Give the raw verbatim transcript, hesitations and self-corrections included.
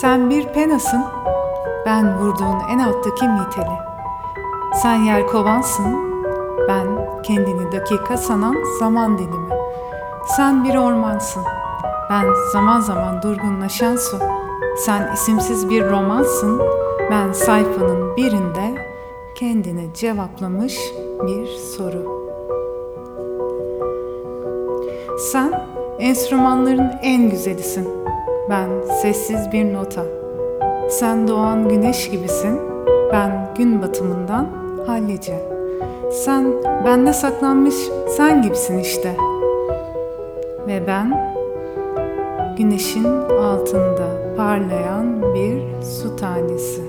Sen bir penasın, ben vurduğun en alttaki miteli. Sen yer kovansın, ben kendini dakika sanan zaman dilimi. Sen bir ormansın, ben zaman zaman durgunlaşan su. Sen isimsiz bir romansın, ben sayfanın birinde kendini cevaplamış bir soru. Sen enstrümanların en güzelisin, ben sessiz bir nota. Sen doğan güneş gibisin, ben gün batımından hallice. Sen bende saklanmış sen gibisin işte. Ve ben güneşin altında parlayan bir su tanesi.